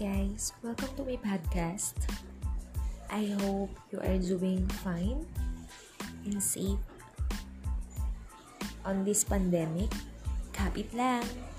guys, welcome to my podcast. I hope you are doing fine and safe on this pandemic. Kapit lang.